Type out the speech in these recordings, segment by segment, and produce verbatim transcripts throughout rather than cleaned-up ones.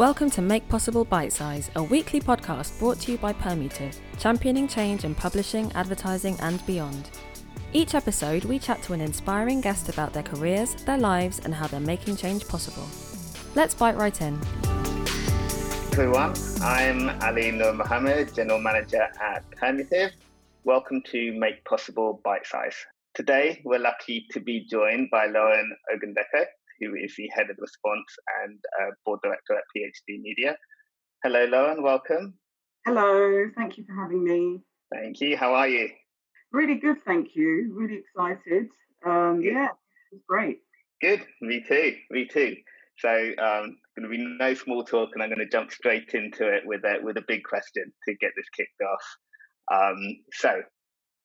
Welcome to Make Possible Bite Size, a weekly podcast brought to you by Permutive, championing change in publishing, advertising and beyond. Each episode, we chat to an inspiring guest about their careers, their lives and how they're making change possible. Let's bite right in. Hello everyone, I'm Ali Nur-Muhammad, General Manager at Permutive. Welcome to Make Possible Bite Size. Today, we're lucky to be joined by Lauren Ogun-Dekker, who is the Head of Response and uh, Board Director at P H D Media. Hello, Lauren, welcome. Hello, thank you for having me. Thank you, how are you? Really good, thank you, really excited. Um, yeah, it's great. Good, me too, me too. So um, going to be no small talk and I'm going to jump straight into it with a, with a big question to get this kicked off. Um, so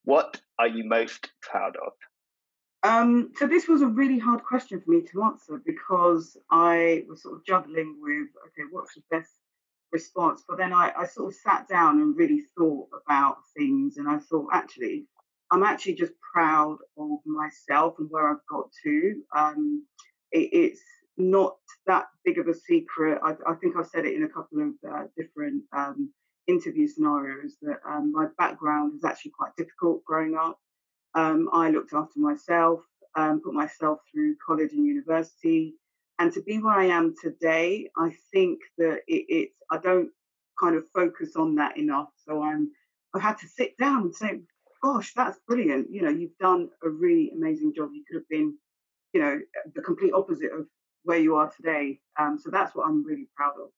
what are you most proud of? Um, so this was a really hard question for me to answer because I was sort of juggling with, okay, what's the best response? But then I, I sort of sat down and really thought about things and I thought, actually, I'm actually just proud of myself and where I've got to. Um, it, it's not that big of a secret. I, I think I've said it in a couple of uh, different um, interview scenarios that um, my background was actually quite difficult growing up. Um, I looked after myself, um, put myself through college and university. And to be where I am today, I think that it, it's, I don't kind of focus on that enough. So I'm, I had to sit down and say, gosh, that's brilliant. You know, you've done a really amazing job. You could have been, you know, the complete opposite of where you are today. Um, so that's what I'm really proud of.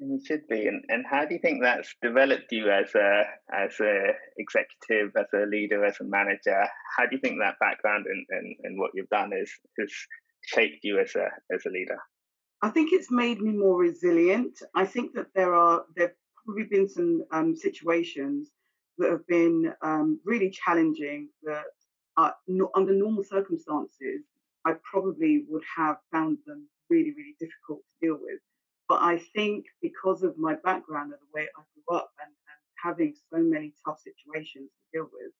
You should be. And, and how do you think that's developed you as a as a executive, as a leader, as a manager? How do you think that background and, and, and what you've done is, has shaped you as a as a leader? I think it's made me more resilient. I think that there are there've probably been some um, situations that have been um, really challenging that are not, under normal circumstances, I probably would have found them really, really difficult to deal with. But I think because of my background and the way I grew up and, and having so many tough situations to deal with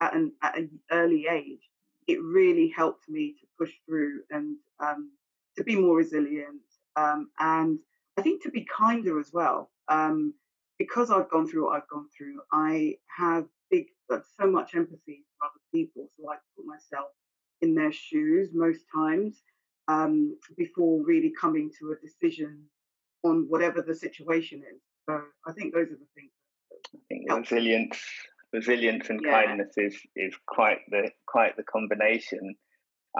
at an, at an early age, it really helped me to push through and um, to be more resilient. Um, and I think to be kinder as well. Um, because I've gone through what I've gone through, I have big, so much empathy for other people. So I put myself in their shoes most times um, before really coming to a decision on whatever the situation is. So I think those are the things. I think resilience, resilience and yeah. kindness is, is quite the quite the combination.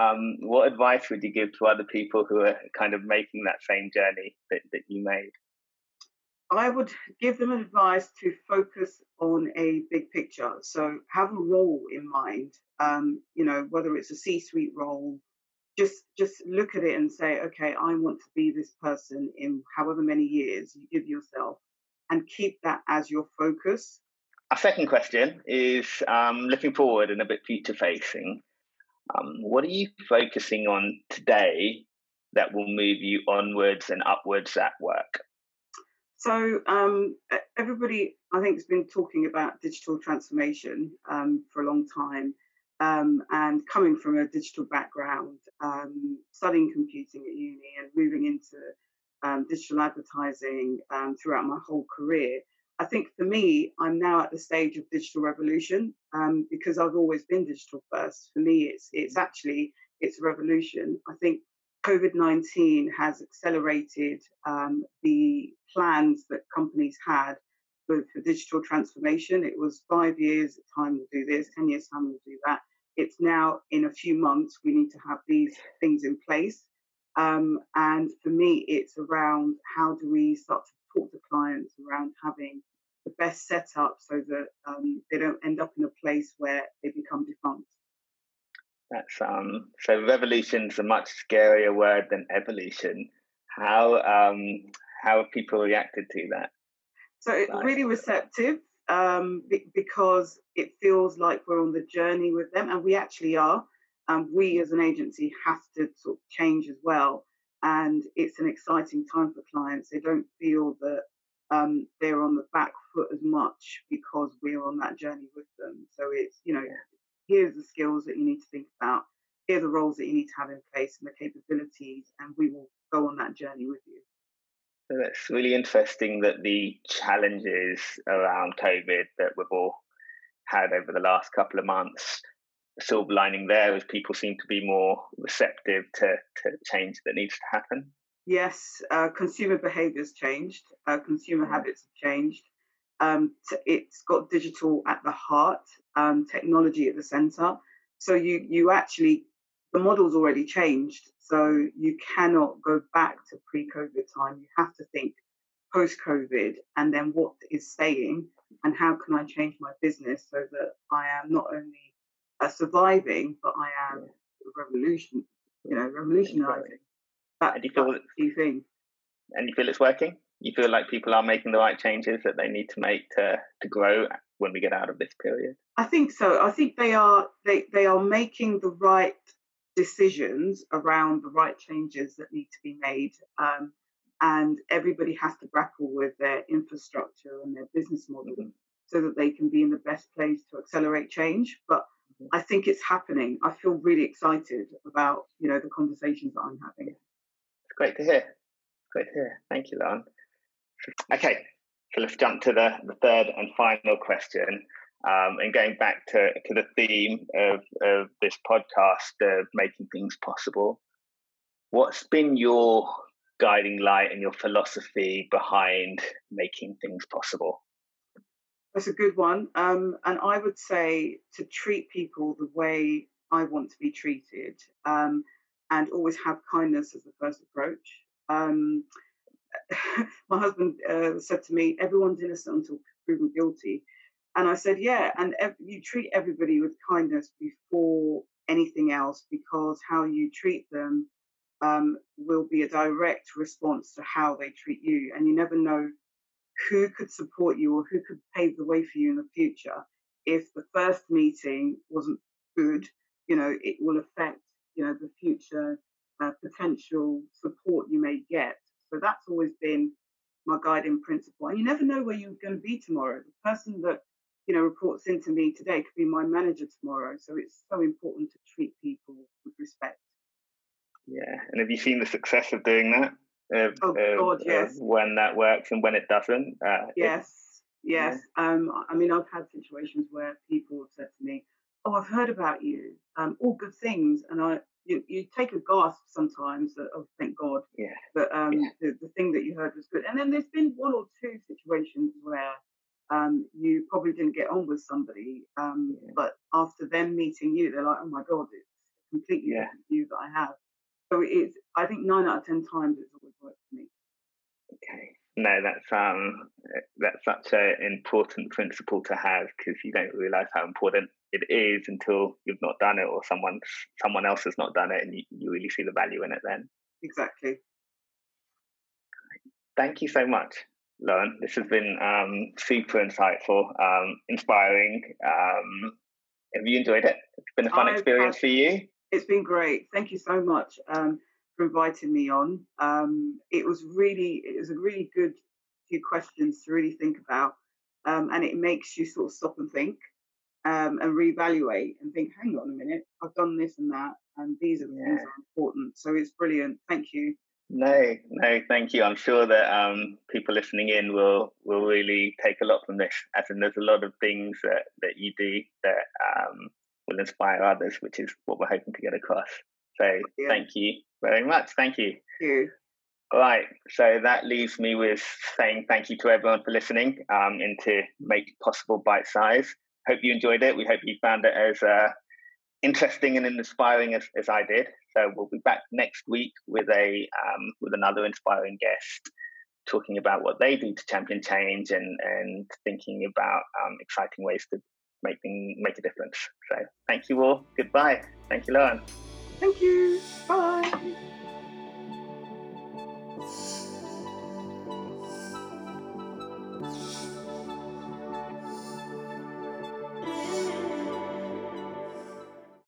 Um, what advice would you give to other people who are kind of making that same journey that, that you made? I would give them advice to focus on a big picture. So have a role in mind, um, you know, whether it's a C-suite role. Just just look at it and say, okay, I want to be this person in however many years you give yourself and keep that as your focus. Our second question is um, looking forward and a bit future-facing. Um, what are you focusing on today that will move you onwards and upwards at work? So um, everybody, I think, has been talking about digital transformation um, for a long time. Um, and coming from a digital background, um, studying computing at uni and moving into um, digital advertising um, throughout my whole career, I think for me, I'm now at the stage of digital revolution um, because I've always been digital first. For me, it's it's actually, it's a revolution. I think COVID nineteen has accelerated um, the plans that companies had for, for digital transformation. It was five years time we'll do this, ten years time we'll do that. It's now in a few months we need to have these things in place. Um, and for me, it's around how do we start to talk to clients around having the best setup so that um, they don't end up in a place where they become defunct. That's um. So revolution's a much scarier word than evolution. How um how have people reacted to that? So it's really receptive um, b- because it feels like we're on the journey with them, and we actually are. Um, we as an agency have to sort of change as well, and it's an exciting time for clients. They don't feel that um, they're on the back foot as much because we're on that journey with them. So it's, you know, here's the skills that you need to think about, here are the roles that you need to have in place and the capabilities, and we will go on that journey with you. That's really interesting that the challenges around COVID that we've all had over the last couple of months, the silver lining there is people seem to be more receptive to, to change that needs to happen. Yes, uh, consumer behaviour's changed, uh, consumer mm-hmm. habits have changed. Um, it's got digital at the heart, um, technology at the centre. So you you actually, the model's already changed. So you cannot go back to pre-COVID time. You have to think post-COVID and then what is staying and how can I change my business so that I am not only uh, surviving, but I am revolution, you know, revolutionising. That, and you feel that's the key thing. And you feel it's working? You feel like people are making the right changes that they need to make to, to grow when we get out of this period? I think so. I think they are they, they are making the right decisions around the right changes that need to be made. Um, and everybody has to grapple with their infrastructure and their business model mm-hmm. so that they can be in the best place to accelerate change. But mm-hmm. I think it's happening. I feel really excited about, you know, the conversations that I'm having. It's great to hear. Great to hear. Thank you, Lauren. Okay, so let's jump to the, the third and final question. Um, and going back to, to the theme of, of this podcast, uh, making things possible, what's been your guiding light and your philosophy behind making things possible? That's a good one. Um, and I would say to treat people the way I want to be treated, um, and always have kindness as the first approach. Um, my husband uh, said to me, everyone's innocent until proven guilty. And I said, yeah, and ev- you treat everybody with kindness before anything else, because how you treat them um, will be a direct response to how they treat you. And you never know who could support you or who could pave the way for you in the future. If the first meeting wasn't good, you know, it will affect, you know, the future uh, potential support you may get. So that's always been my guiding principle. And you never know where you're going to be tomorrow. The person that, you know, reports into me today could be my manager tomorrow. So it's so important to treat people with respect. Yeah. And have you seen the success of doing that? Of, oh, of, God, yes. When that works and when it doesn't? Uh, yes. It, yes. Yeah. Um, I mean, I've had situations where people have said to me, oh, I've heard about you, um, all good things. And I, you, you take a gasp sometimes that, oh, thank God. Yeah. But um, yeah. The, the thing that you heard was good. And then there's been one or two situations where Um, you probably didn't get on with somebody, um, yeah. but after them meeting you, they're like, oh my God, it's completely yeah. different view that I have. So it's, I think nine out of ten times it's always worked for me. Okay. No, that's um, that's such an important principle to have, because you don't realise how important it is until you've not done it, or someone someone else has not done it, and you, you really see the value in it then. Exactly. Great. Thank you so much, Lauren. This has been um, super insightful, um, inspiring. Um, have you enjoyed it? It's been a fun I've experience had, for you. It's been great. Thank you so much um, for inviting me on. Um, it was really, it was a really good few questions to really think about, um, and it makes you sort of stop and think um, and reevaluate and think, hang on a minute, I've done this and that, and these are the yeah. things that are important. So it's brilliant. Thank you. No, no, thank you. I'm sure that um, people listening in will will really take a lot from this. As in, there's a lot of things that, that you do that um, will inspire others, which is what we're hoping to get across. So yeah. thank you very much. Thank you. Thank you. All right. So that leaves me with saying thank you to everyone for listening um, and to Make Possible Bite Size. Hope you enjoyed it. We hope you found it as uh, interesting and inspiring as, as I did. So we'll be back next week with a um, with another inspiring guest, talking about what they do to champion change and and thinking about um, exciting ways to make thing, make a difference. So thank you all. Goodbye. Thank you, Lauren. Thank you. Bye.